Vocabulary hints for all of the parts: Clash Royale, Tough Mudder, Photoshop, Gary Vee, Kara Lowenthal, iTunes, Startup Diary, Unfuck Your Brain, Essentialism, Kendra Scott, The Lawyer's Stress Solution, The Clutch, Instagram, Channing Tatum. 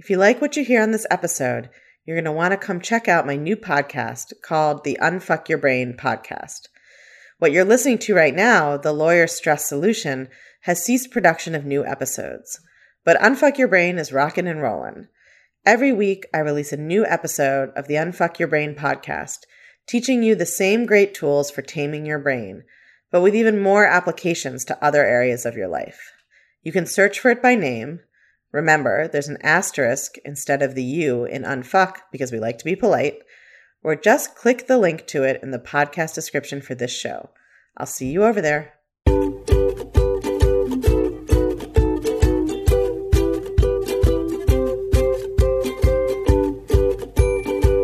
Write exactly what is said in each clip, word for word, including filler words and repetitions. If you like what you hear on this episode, you're going to want to come check out my new podcast called the Unfuck Your Brain podcast. What you're listening to right now, The Lawyer's Stress Solution, has ceased production of new episodes. But Unfuck Your Brain is rockin' and rollin'. Every week, I release a new episode of the Unfuck Your Brain podcast, teaching you the same great tools for taming your brain, but with even more applications to other areas of your life. You can search for it by name. Remember, there's an asterisk instead of the U in unfuck because we like to be polite. Or just click the link to it in the podcast description for this show. I'll see you over there.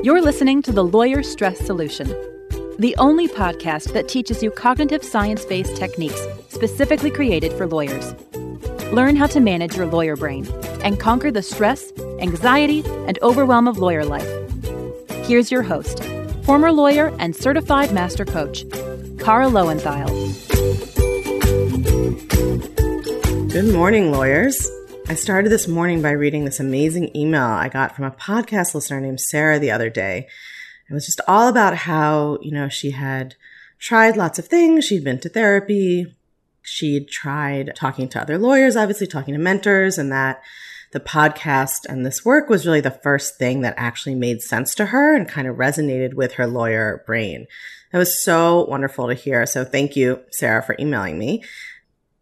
You're listening to The Lawyer's Stress Solution, the only podcast that teaches you cognitive science-based techniques specifically created for lawyers. Learn how to manage your lawyer brain and conquer the stress, anxiety, and overwhelm of lawyer life. Here's your host, former lawyer and certified master coach, Kara Lowenthal. Good morning, lawyers. I started this morning by reading this amazing email I got from a podcast listener named Sarah the other day. It was just all about how, you know, she had tried lots of things. She'd been to therapy. She'd tried talking to other lawyers, obviously talking to mentors, and that the podcast and this work was really the first thing that actually made sense to her and kind of resonated with her lawyer brain. That was so wonderful to hear. So thank you, Sarah, for emailing me.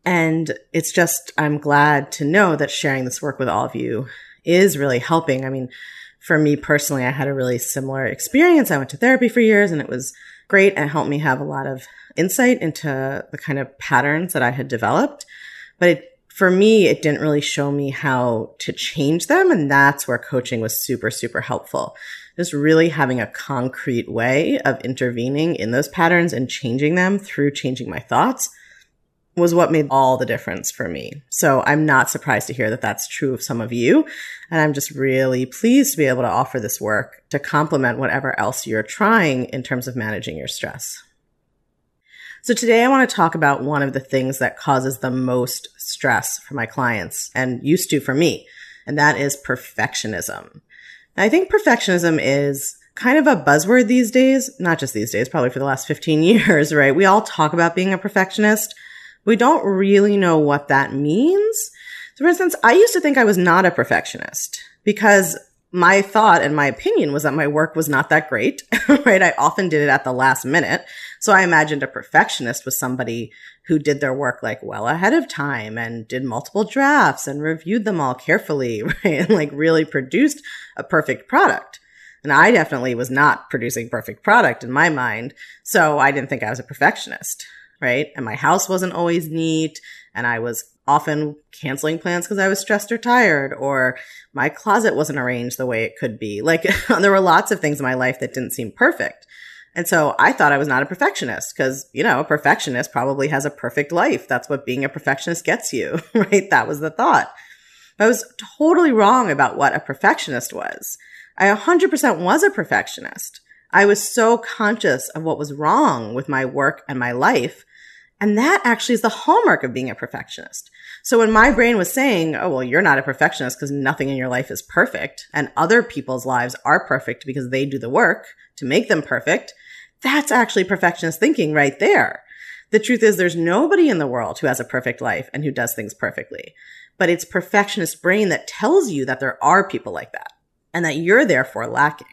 And it's just, I'm glad to know that sharing this work with all of you is really helping. I mean, for me personally, I had a really similar experience. I went to therapy for years and it was great and helped me have a lot of insight into the kind of patterns that I had developed. But it For me, it didn't really show me how to change them, and that's where coaching was super, super helpful. Just really having a concrete way of intervening in those patterns and changing them through changing my thoughts was what made all the difference for me. So I'm not surprised to hear that that's true of some of you, and I'm just really pleased to be able to offer this work to complement whatever else you're trying in terms of managing your stress. So today I want to talk about one of the things that causes the most stress for my clients and used to for me, and that is perfectionism. And I think perfectionism is kind of a buzzword these days, not just these days, probably for the last fifteen years, right? We all talk about being a perfectionist. We don't really know what that means. So for instance, I used to think I was not a perfectionist because my thought and my opinion was that my work was not that great, right? I often did it at the last minute. So I imagined a perfectionist was somebody who did their work like well ahead of time and did multiple drafts and reviewed them all carefully, right? And like really produced a perfect product. And I definitely was not producing perfect product in my mind. So I didn't think I was a perfectionist, right? And my house wasn't always neat. And I was often canceling plans because I was stressed or tired, or my closet wasn't arranged the way it could be. Like there were lots of things in my life that didn't seem perfect. And so I thought I was not a perfectionist because, you know, a perfectionist probably has a perfect life. That's what being a perfectionist gets you, right? That was the thought. I was totally wrong about what a perfectionist was. I one hundred percent was a perfectionist. I was so conscious of what was wrong with my work and my life. And that actually is the hallmark of being a perfectionist. So when my brain was saying, oh, well, you're not a perfectionist because nothing in your life is perfect and other people's lives are perfect because they do the work to make them perfect, that's actually perfectionist thinking right there. The truth is there's nobody in the world who has a perfect life and who does things perfectly. But it's perfectionist brain that tells you that there are people like that and that you're therefore lacking.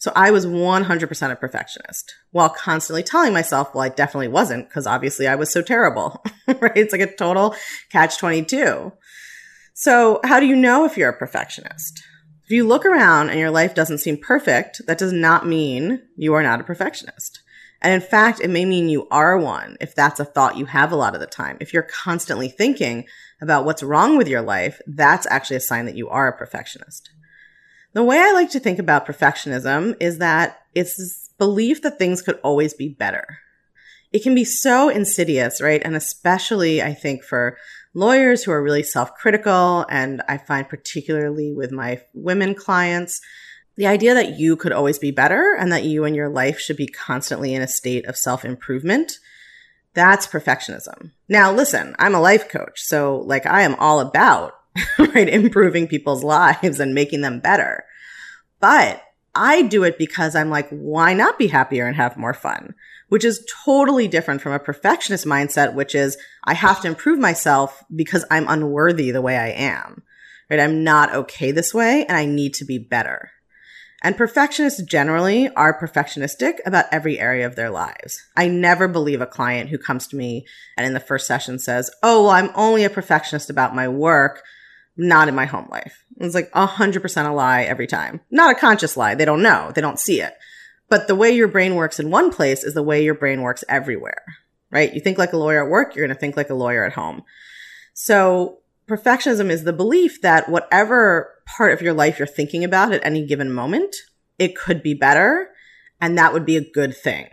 So I was one hundred percent a perfectionist while constantly telling myself, well, I definitely wasn't because obviously I was so terrible, right? It's like a total catch twenty-two. So how do you know if you're a perfectionist? If you look around and your life doesn't seem perfect, that does not mean you are not a perfectionist. And in fact, it may mean you are one if that's a thought you have a lot of the time. If you're constantly thinking about what's wrong with your life, that's actually a sign that you are a perfectionist. The way I like to think about perfectionism is that it's this belief that things could always be better. It can be so insidious, right? And especially, I think, for lawyers who are really self-critical, and I find particularly with my women clients, the idea that you could always be better and that you and your life should be constantly in a state of self-improvement, that's perfectionism. Now, listen, I'm a life coach, so like I am all about right? Improving people's lives and making them better. But I do it because I'm like, why not be happier and have more fun? Which is totally different from a perfectionist mindset, which is I have to improve myself because I'm unworthy the way I am, right? I'm not okay this way and I need to be better. And perfectionists generally are perfectionistic about every area of their lives. I never believe a client who comes to me and in the first session says, oh, well, I'm only a perfectionist about my work, not in my home life. It's like one hundred percent a lie every time. Not a conscious lie. They don't know. They don't see it. But the way your brain works in one place is the way your brain works everywhere, right? You think like a lawyer at work, you're going to think like a lawyer at home. So perfectionism is the belief that whatever part of your life you're thinking about at any given moment, it could be better, and that would be a good thing,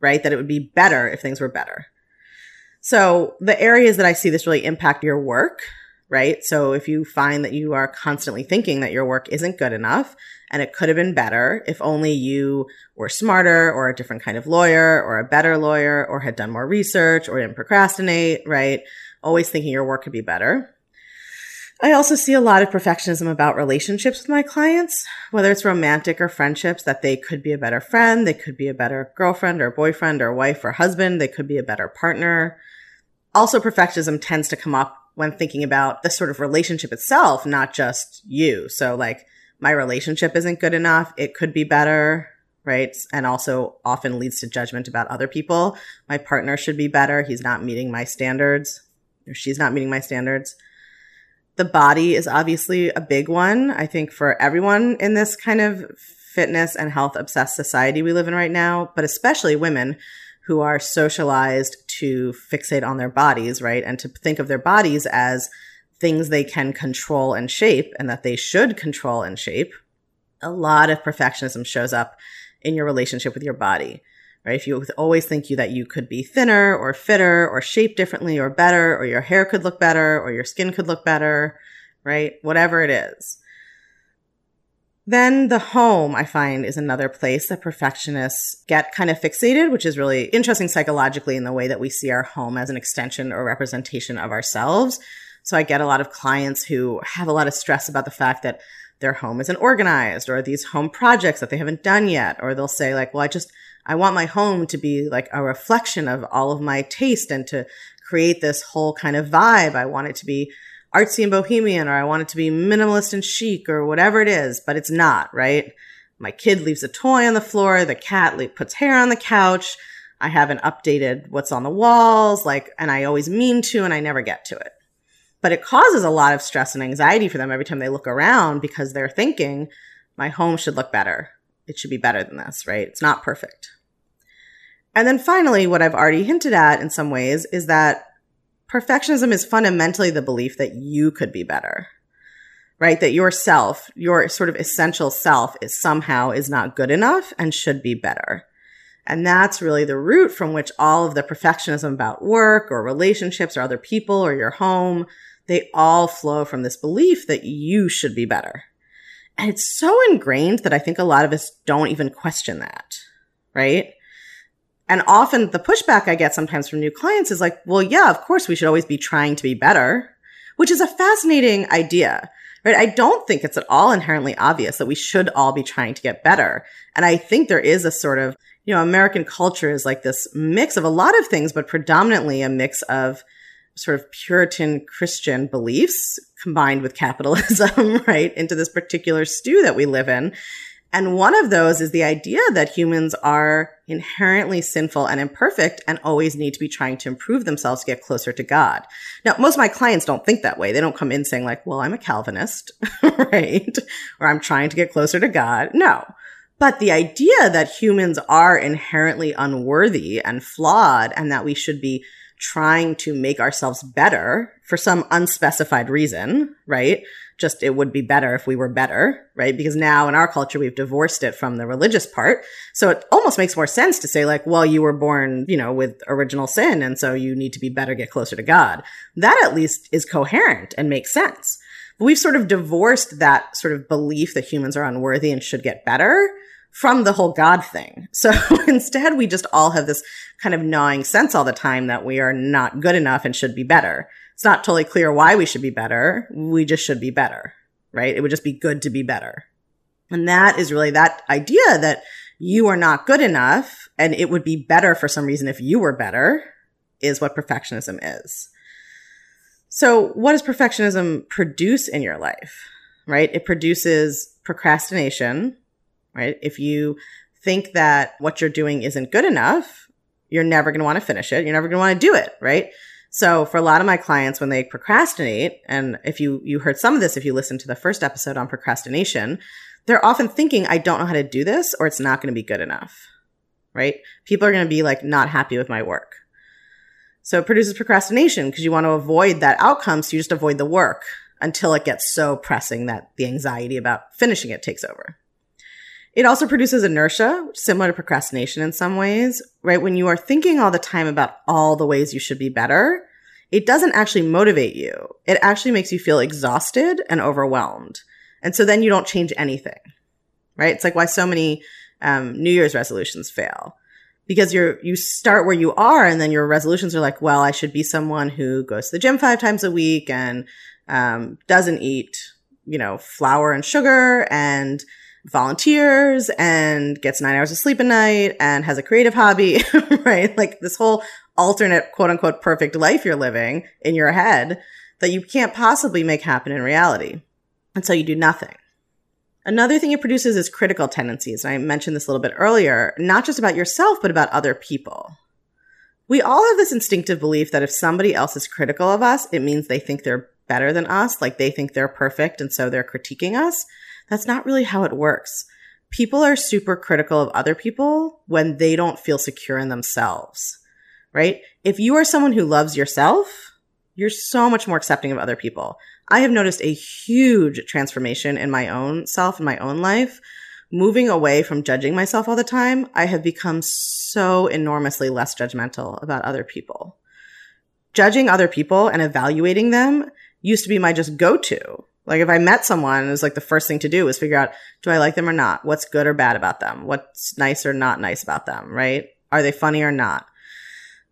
right? That it would be better if things were better. So the areas that I see this really impact your work, right? So if you find that you are constantly thinking that your work isn't good enough and it could have been better if only you were smarter or a different kind of lawyer or a better lawyer or had done more research or didn't procrastinate, right? Always thinking your work could be better. I also see a lot of perfectionism about relationships with my clients, whether it's romantic or friendships, that they could be a better friend, they could be a better girlfriend or boyfriend or wife or husband, they could be a better partner. Also, perfectionism tends to come up when thinking about the sort of relationship itself, not just you. So like, my relationship isn't good enough, it could be better, right? And also often leads to judgment about other people. My partner should be better, he's not meeting my standards, or she's not meeting my standards. The body is obviously a big one, I think, for everyone in this kind of fitness and health-obsessed society we live in right now, but especially women who are socialized to fixate on their bodies, right? And to think of their bodies as things they can control and shape and that they should control and shape. A lot of perfectionism shows up in your relationship with your body, right? If you always think you that you could be thinner or fitter or shaped differently or better, or your hair could look better or your skin could look better, right? Whatever it is. Then the home, I find, is another place that perfectionists get kind of fixated, which is really interesting psychologically in the way that we see our home as an extension or representation of ourselves. So I get a lot of clients who have a lot of stress about the fact that their home isn't organized or these home projects that they haven't done yet. Or they'll say like, well, I just, I want my home to be like a reflection of all of my taste and to create this whole kind of vibe. I want it to be artsy and bohemian, or I want it to be minimalist and chic or whatever it is, but it's not, right? My kid leaves a toy on the floor. The cat puts hair on the couch. I haven't updated what's on the walls, like, and I always mean to, and I never get to it. But it causes a lot of stress and anxiety for them every time they look around because they're thinking, my home should look better. It should be better than this, right? It's not perfect. And then finally, what I've already hinted at in some ways is that perfectionism is fundamentally the belief that you could be better, right? That yourself, your sort of essential self is somehow is not good enough and should be better. And that's really the root from which all of the perfectionism about work or relationships or other people or your home, they all flow from this belief that you should be better. And it's so ingrained that I think a lot of us don't even question that, right? And often the pushback I get sometimes from new clients is like, well, yeah, of course we should always be trying to be better, which is a fascinating idea. Right? I don't think it's at all inherently obvious that we should all be trying to get better. And I think there is a sort of, you know, American culture is like this mix of a lot of things, but predominantly a mix of sort of Puritan Christian beliefs combined with capitalism, right, into this particular stew that we live in. And one of those is the idea that humans are inherently sinful and imperfect and always need to be trying to improve themselves to get closer to God. Now, most of my clients don't think that way. They don't come in saying like, well, I'm a Calvinist, right? Or I'm trying to get closer to God. No. But the idea that humans are inherently unworthy and flawed and that we should be trying to make ourselves better for some unspecified reason, right? Just it would be better if we were better, right? Because now in our culture, we've divorced it from the religious part. So it almost makes more sense to say like, well, you were born, you know, with original sin, and so you need to be better, get closer to God. That at least is coherent and makes sense. But we've sort of divorced that sort of belief that humans are unworthy and should get better from the whole God thing. So instead, we just all have this kind of gnawing sense all the time that we are not good enough and should be better. It's not totally clear why we should be better. We just should be better, right? It would just be good to be better. And that is really that idea that you are not good enough and it would be better for some reason if you were better is what perfectionism is. So what does perfectionism produce in your life, right? It produces procrastination, right? If you think that what you're doing isn't good enough, you're never going to want to finish it. You're never going to want to do it, right? So for a lot of my clients, when they procrastinate, and if you you heard some of this, if you listened to the first episode on procrastination, they're often thinking, I don't know how to do this, or it's not going to be good enough, right? People are going to be like not happy with my work. So it produces procrastination because you want to avoid that outcome. So you just avoid the work until it gets so pressing that the anxiety about finishing it takes over. It also produces inertia, similar to procrastination in some ways, right? When you are thinking all the time about all the ways you should be better, it doesn't actually motivate you. It actually makes you feel exhausted and overwhelmed. And so then you don't change anything, right? It's like why so many um, New Year's resolutions fail, because you're, you start where you are and then your resolutions are like, well, I should be someone who goes to the gym five times a week and um, doesn't eat, you know, flour and sugar and volunteers and gets nine hours of sleep a night and has a creative hobby, right? Like this whole alternate quote unquote perfect life you're living in your head that you can't possibly make happen in reality. And so you do nothing. Another thing it produces is critical tendencies. And I mentioned this a little bit earlier, not just about yourself, but about other people. We all have this instinctive belief that if somebody else is critical of us, it means they think they're better than us, like they think they're perfect, and so they're critiquing us. That's not really how it works. People are super critical of other people when they don't feel secure in themselves, right? If you are someone who loves yourself, you're so much more accepting of other people. I have noticed a huge transformation in my own self, in my own life. Moving away from judging myself all the time, I have become so enormously less judgmental about other people. Judging other people and evaluating them used to be my just go-to. Like if I met someone, it was like the first thing to do was figure out, do I like them or not? What's good or bad about them? What's nice or not nice about them, right? Are they funny or not?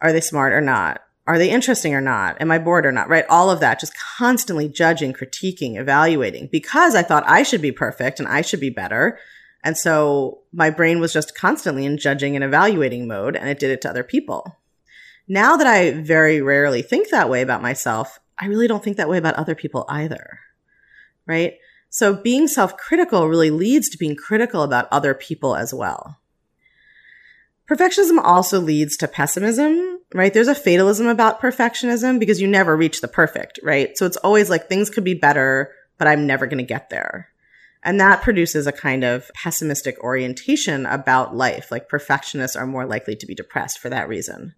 Are they smart or not? Are they interesting or not? Am I bored or not, right? All of that, just constantly judging, critiquing, evaluating, because I thought I should be perfect and I should be better. And so my brain was just constantly in judging and evaluating mode, and it did it to other people. Now that I very rarely think that way about myself, I really don't think that way about other people either, right? So being self-critical really leads to being critical about other people as well. Perfectionism also leads to pessimism, right? There's a fatalism about perfectionism because you never reach the perfect, right? So it's always like things could be better, but I'm never going to get there. And that produces a kind of pessimistic orientation about life. Like perfectionists are more likely to be depressed for that reason.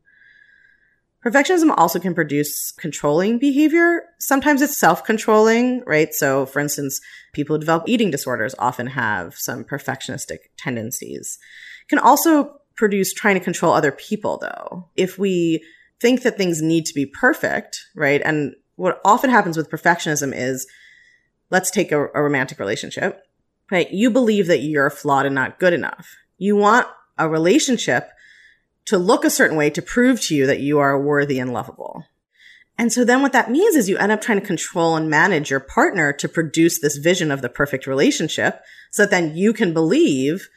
Perfectionism also can produce controlling behavior. Sometimes it's self-controlling, right? So for instance, people who develop eating disorders often have some perfectionistic tendencies. It can also produce trying to control other people, though. If we think that things need to be perfect, right? And what often happens with perfectionism is, let's take a, a romantic relationship, right? You believe that you're flawed and not good enough. You want a relationship to look a certain way to prove to you that you are worthy and lovable. And so then what that means is you end up trying to control and manage your partner to produce this vision of the perfect relationship so that then you can believe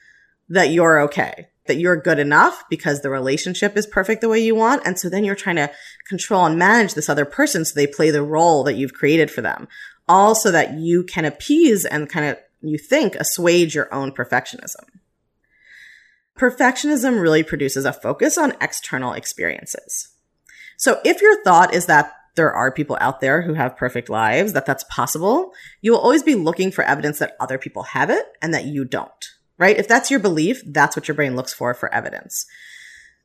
that you're okay, that you're good enough because the relationship is perfect the way you want. And so then you're trying to control and manage this other person so they play the role that you've created for them, all so that you can appease and kind of, you think, assuage your own perfectionism. Perfectionism really produces a focus on external experiences. So if your thought is that there are people out there who have perfect lives, that that's possible, you will always be looking for evidence that other people have it and that you don't, right? If that's your belief, that's what your brain looks for for evidence.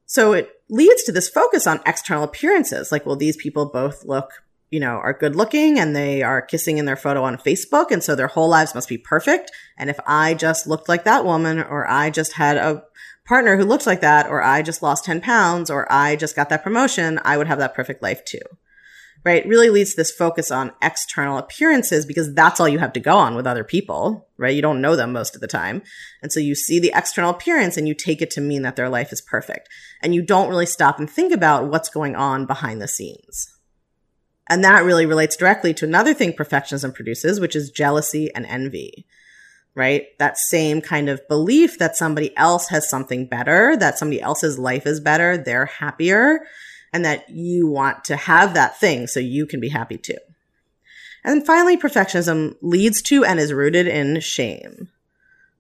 So it leads to this focus on external appearances. Like, well, these people both look, you know, are good looking and they are kissing in their photo on Facebook. And so their whole lives must be perfect. And if I just looked like that woman, or I just had a partner who looked like that, or I just lost ten pounds, or I just got that promotion, I would have that perfect life too, right, really leads to this focus on external appearances because that's all you have to go on with other people, right? You don't know them most of the time. And so you see the external appearance and you take it to mean that their life is perfect. And you don't really stop and think about what's going on behind the scenes. And that really relates directly to another thing perfectionism produces, which is jealousy and envy, right? That same kind of belief that somebody else has something better, that somebody else's life is better, they're happier, and that you want to have that thing so you can be happy too. And then finally, perfectionism leads to and is rooted in shame,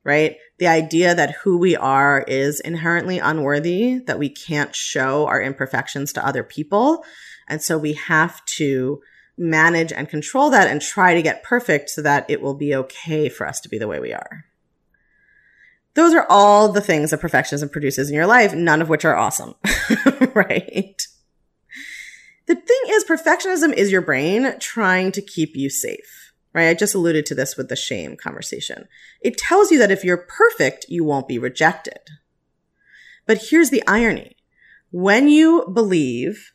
right? The idea that who we are is inherently unworthy, that we can't show our imperfections to other people. And so we have to manage and control that and try to get perfect so that it will be okay for us to be the way we are. Those are all the things that perfectionism produces in your life, none of which are awesome, right? The thing is, perfectionism is your brain trying to keep you safe, right? I just alluded to this with the shame conversation. It tells you that if you're perfect, you won't be rejected. But here's the irony. When you believe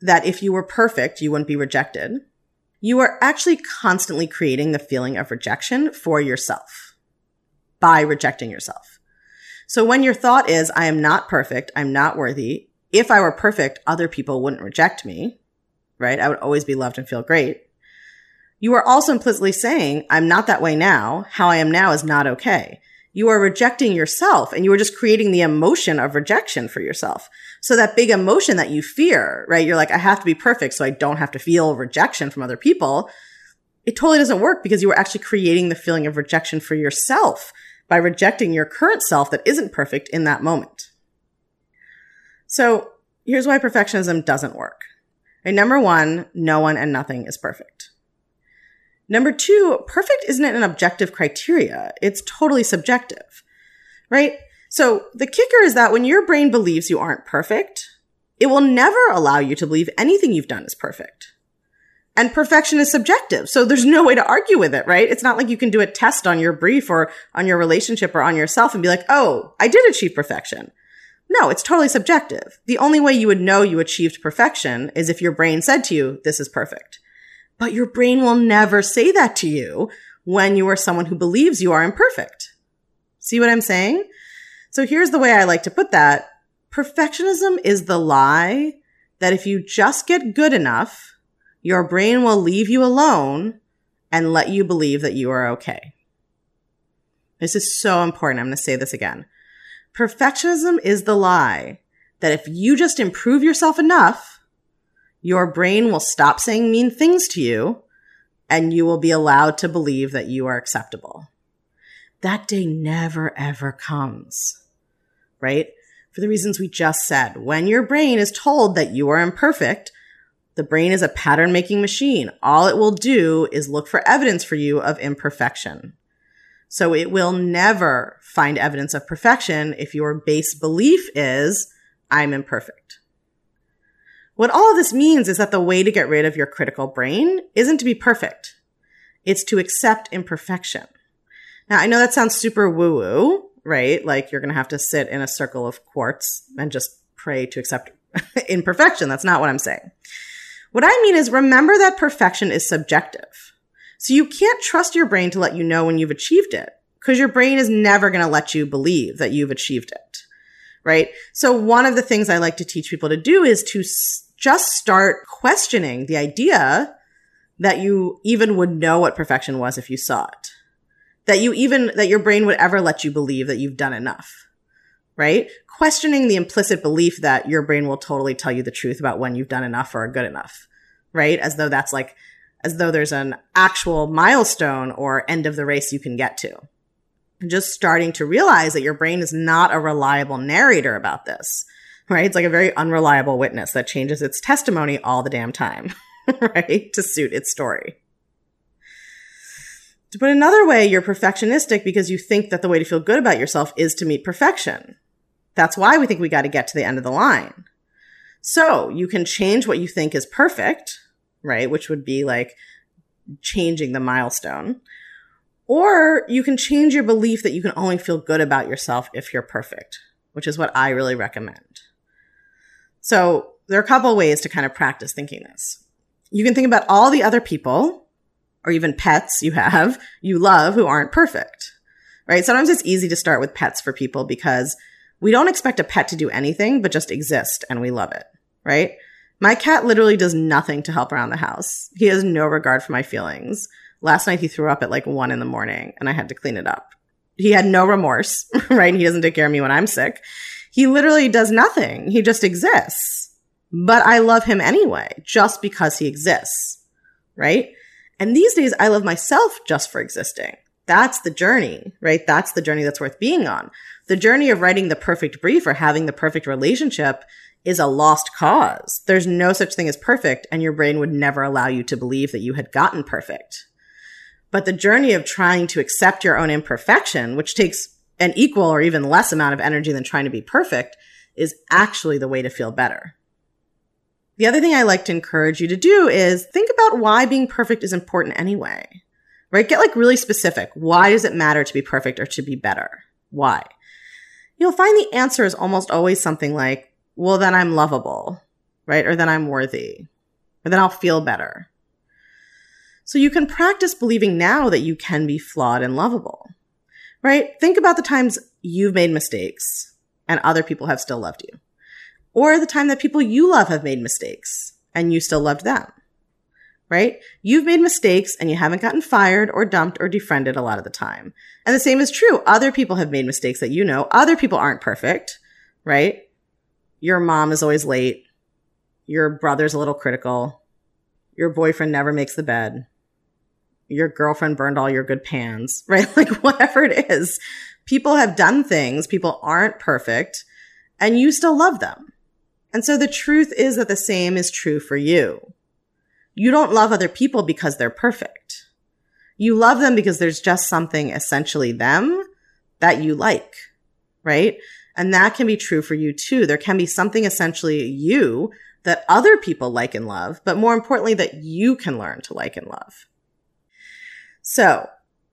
that if you were perfect, you wouldn't be rejected, you are actually constantly creating the feeling of rejection for yourself by rejecting yourself. So when your thought is, I am not perfect, I'm not worthy, if I were perfect, other people wouldn't reject me, right? I would always be loved and feel great. You are also implicitly saying, I'm not that way now. How I am now is not okay. You are rejecting yourself, and you are just creating the emotion of rejection for yourself. So that big emotion that you fear, right? You're like, I have to be perfect so I don't have to feel rejection from other people. It totally doesn't work because you are actually creating the feeling of rejection for yourself by rejecting your current self that isn't perfect in that moment. So here's why perfectionism doesn't work. Right, number one, no one and nothing is perfect. Number two, perfect isn't an objective criteria. It's totally subjective, right? So the kicker is that when your brain believes you aren't perfect, it will never allow you to believe anything you've done is perfect. And perfection is subjective, so there's no way to argue with it, right? It's not like you can do a test on your brief or on your relationship or on yourself and be like, oh, I did achieve perfection. No, it's totally subjective. The only way you would know you achieved perfection is if your brain said to you, this is perfect. But your brain will never say that to you when you are someone who believes you are imperfect. See what I'm saying? So here's the way I like to put that. Perfectionism is the lie that if you just get good enough, your brain will leave you alone and let you believe that you are okay. This is so important. I'm going to say this again. Perfectionism is the lie that if you just improve yourself enough, your brain will stop saying mean things to you and you will be allowed to believe that you are acceptable. That day never, ever comes, right? For the reasons we just said, when your brain is told that you are imperfect, the brain is a pattern-making machine. All it will do is look for evidence for you of imperfection. So it will never find evidence of perfection if your base belief is, I'm imperfect. What all of this means is that the way to get rid of your critical brain isn't to be perfect. It's to accept imperfection. Now, I know that sounds super woo-woo, right? Like you're going to have to sit in a circle of quartz and just pray to accept imperfection. That's not what I'm saying. What I mean is remember that perfection is subjective. So you can't trust your brain to let you know when you've achieved it because your brain is never going to let you believe that you've achieved it, right? So one of the things I like to teach people to do is to s- just start questioning the idea that you even would know what perfection was if you saw it, that you even, that your brain would ever let you believe that you've done enough, right? Questioning the implicit belief that your brain will totally tell you the truth about when you've done enough or are good enough, right? As though that's like, as though there's an actual milestone or end of the race you can get to. And just starting to realize that your brain is not a reliable narrator about this, right? It's like a very unreliable witness that changes its testimony all the damn time, right? To suit its story. To put another way, you're perfectionistic because you think that the way to feel good about yourself is to meet perfection. That's why we think we got to get to the end of the line. So you can change what you think is perfect, right? Which would be like changing the milestone. Or you can change your belief that you can only feel good about yourself if you're perfect, which is what I really recommend. So there are a couple ways to kind of practice thinking this. You can think about all the other people or even pets you have, you love, who aren't perfect, right? Sometimes it's easy to start with pets for people because we don't expect a pet to do anything but just exist, and we love it, right? My cat literally does nothing to help around the house. He has no regard for my feelings. Last night he threw up at like one in the morning and I had to clean it up. He had no remorse, right? He doesn't take care of me when I'm sick. He literally does nothing. He just exists. But I love him anyway, just because he exists, right? And these days, I love myself just for existing. That's the journey, right? That's the journey that's worth being on. The journey of writing the perfect brief or having the perfect relationship is a lost cause. There's no such thing as perfect, and your brain would never allow you to believe that you had gotten perfect. But the journey of trying to accept your own imperfection, which takes an equal or even less amount of energy than trying to be perfect, is actually the way to feel better. The other thing I like to encourage you to do is think about why being perfect is important anyway, right? Get like really specific. Why does it matter to be perfect or to be better? Why? You'll find the answer is almost always something like, well, then I'm lovable, right? Or then I'm worthy, or then I'll feel better. So you can practice believing now that you can be flawed and lovable, right? Think about the times you've made mistakes and other people have still loved you. Or the time that people you love have made mistakes and you still loved them, right? You've made mistakes and you haven't gotten fired or dumped or defriended a lot of the time. And the same is true. Other people have made mistakes that you know. Other people aren't perfect, right? Your mom is always late. Your brother's a little critical. Your boyfriend never makes the bed. Your girlfriend burned all your good pans, right? Like whatever it is, people have done things. People aren't perfect and you still love them. And so the truth is that the same is true for you. You don't love other people because they're perfect. You love them because there's just something essentially them that you like, right? And that can be true for you too. There can be something essentially you that other people like and love, but more importantly, that you can learn to like and love. So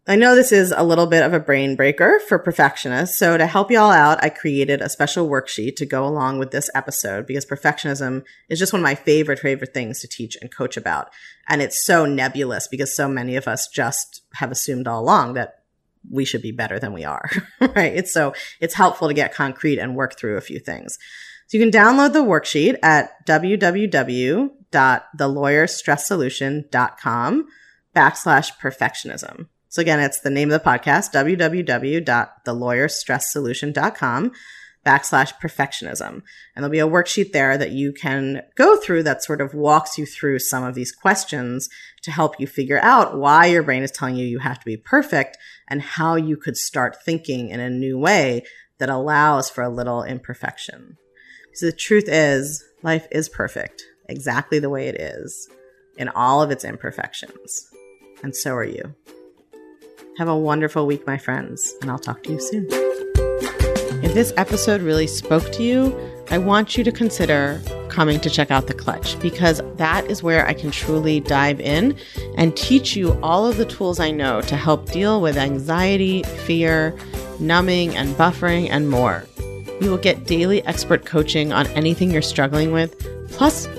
I know this is a little bit of a brain breaker for perfectionists. So to help y'all out, I created a special worksheet to go along with this episode because perfectionism is just one of my favorite, favorite things to teach and coach about. And it's so nebulous because so many of us just have assumed all along that we should be better than we are, right? It's so it's helpful to get concrete and work through a few things. So you can download the worksheet at www.thelawyerstress solution.com backslash perfectionism. So again, it's the name of the podcast, www.thelawyerstress solution.com backslash perfectionism. And there'll be a worksheet there that you can go through that sort of walks you through some of these questions to help you figure out why your brain is telling you you have to be perfect and how you could start thinking in a new way that allows for a little imperfection. So the truth is, life is perfect, exactly the way it is, in all of its imperfections. And so are you. Have a wonderful week, my friends, and I'll talk to you soon. If this episode really spoke to you, I want you to consider coming to check out The Clutch, because that is where I can truly dive in and teach you all of the tools I know to help deal with anxiety, fear, numbing and buffering, and more. You will get daily expert coaching on anything you're struggling with, plus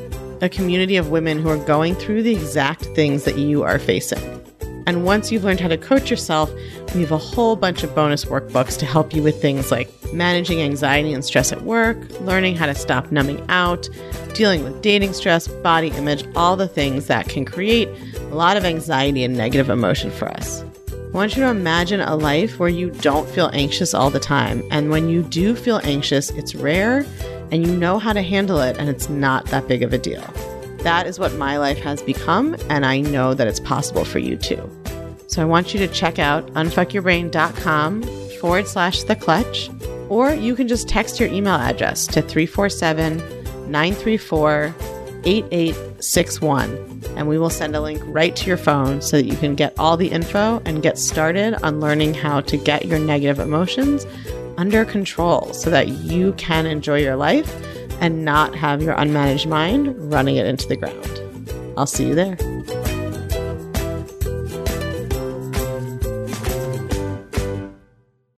a community of women who are going through the exact things that you are facing. And once you've learned how to coach yourself, we have a whole bunch of bonus workbooks to help you with things like managing anxiety and stress at work, learning how to stop numbing out, dealing with dating stress, body image, all the things that can create a lot of anxiety and negative emotion for us. I want you to imagine a life where you don't feel anxious all the time. And when you do feel anxious, it's rare and you know how to handle it, and it's not that big of a deal. That is what my life has become, and I know that it's possible for you too. So I want you to check out unfuck your brain dot com forward slash the clutch, or you can just text your email address to three four seven, nine three four, eight eight six one, and we will send a link right to your phone so that you can get all the info and get started on learning how to get your negative emotions under control so that you can enjoy your life and not have your unmanaged mind running it into the ground. I'll see you there.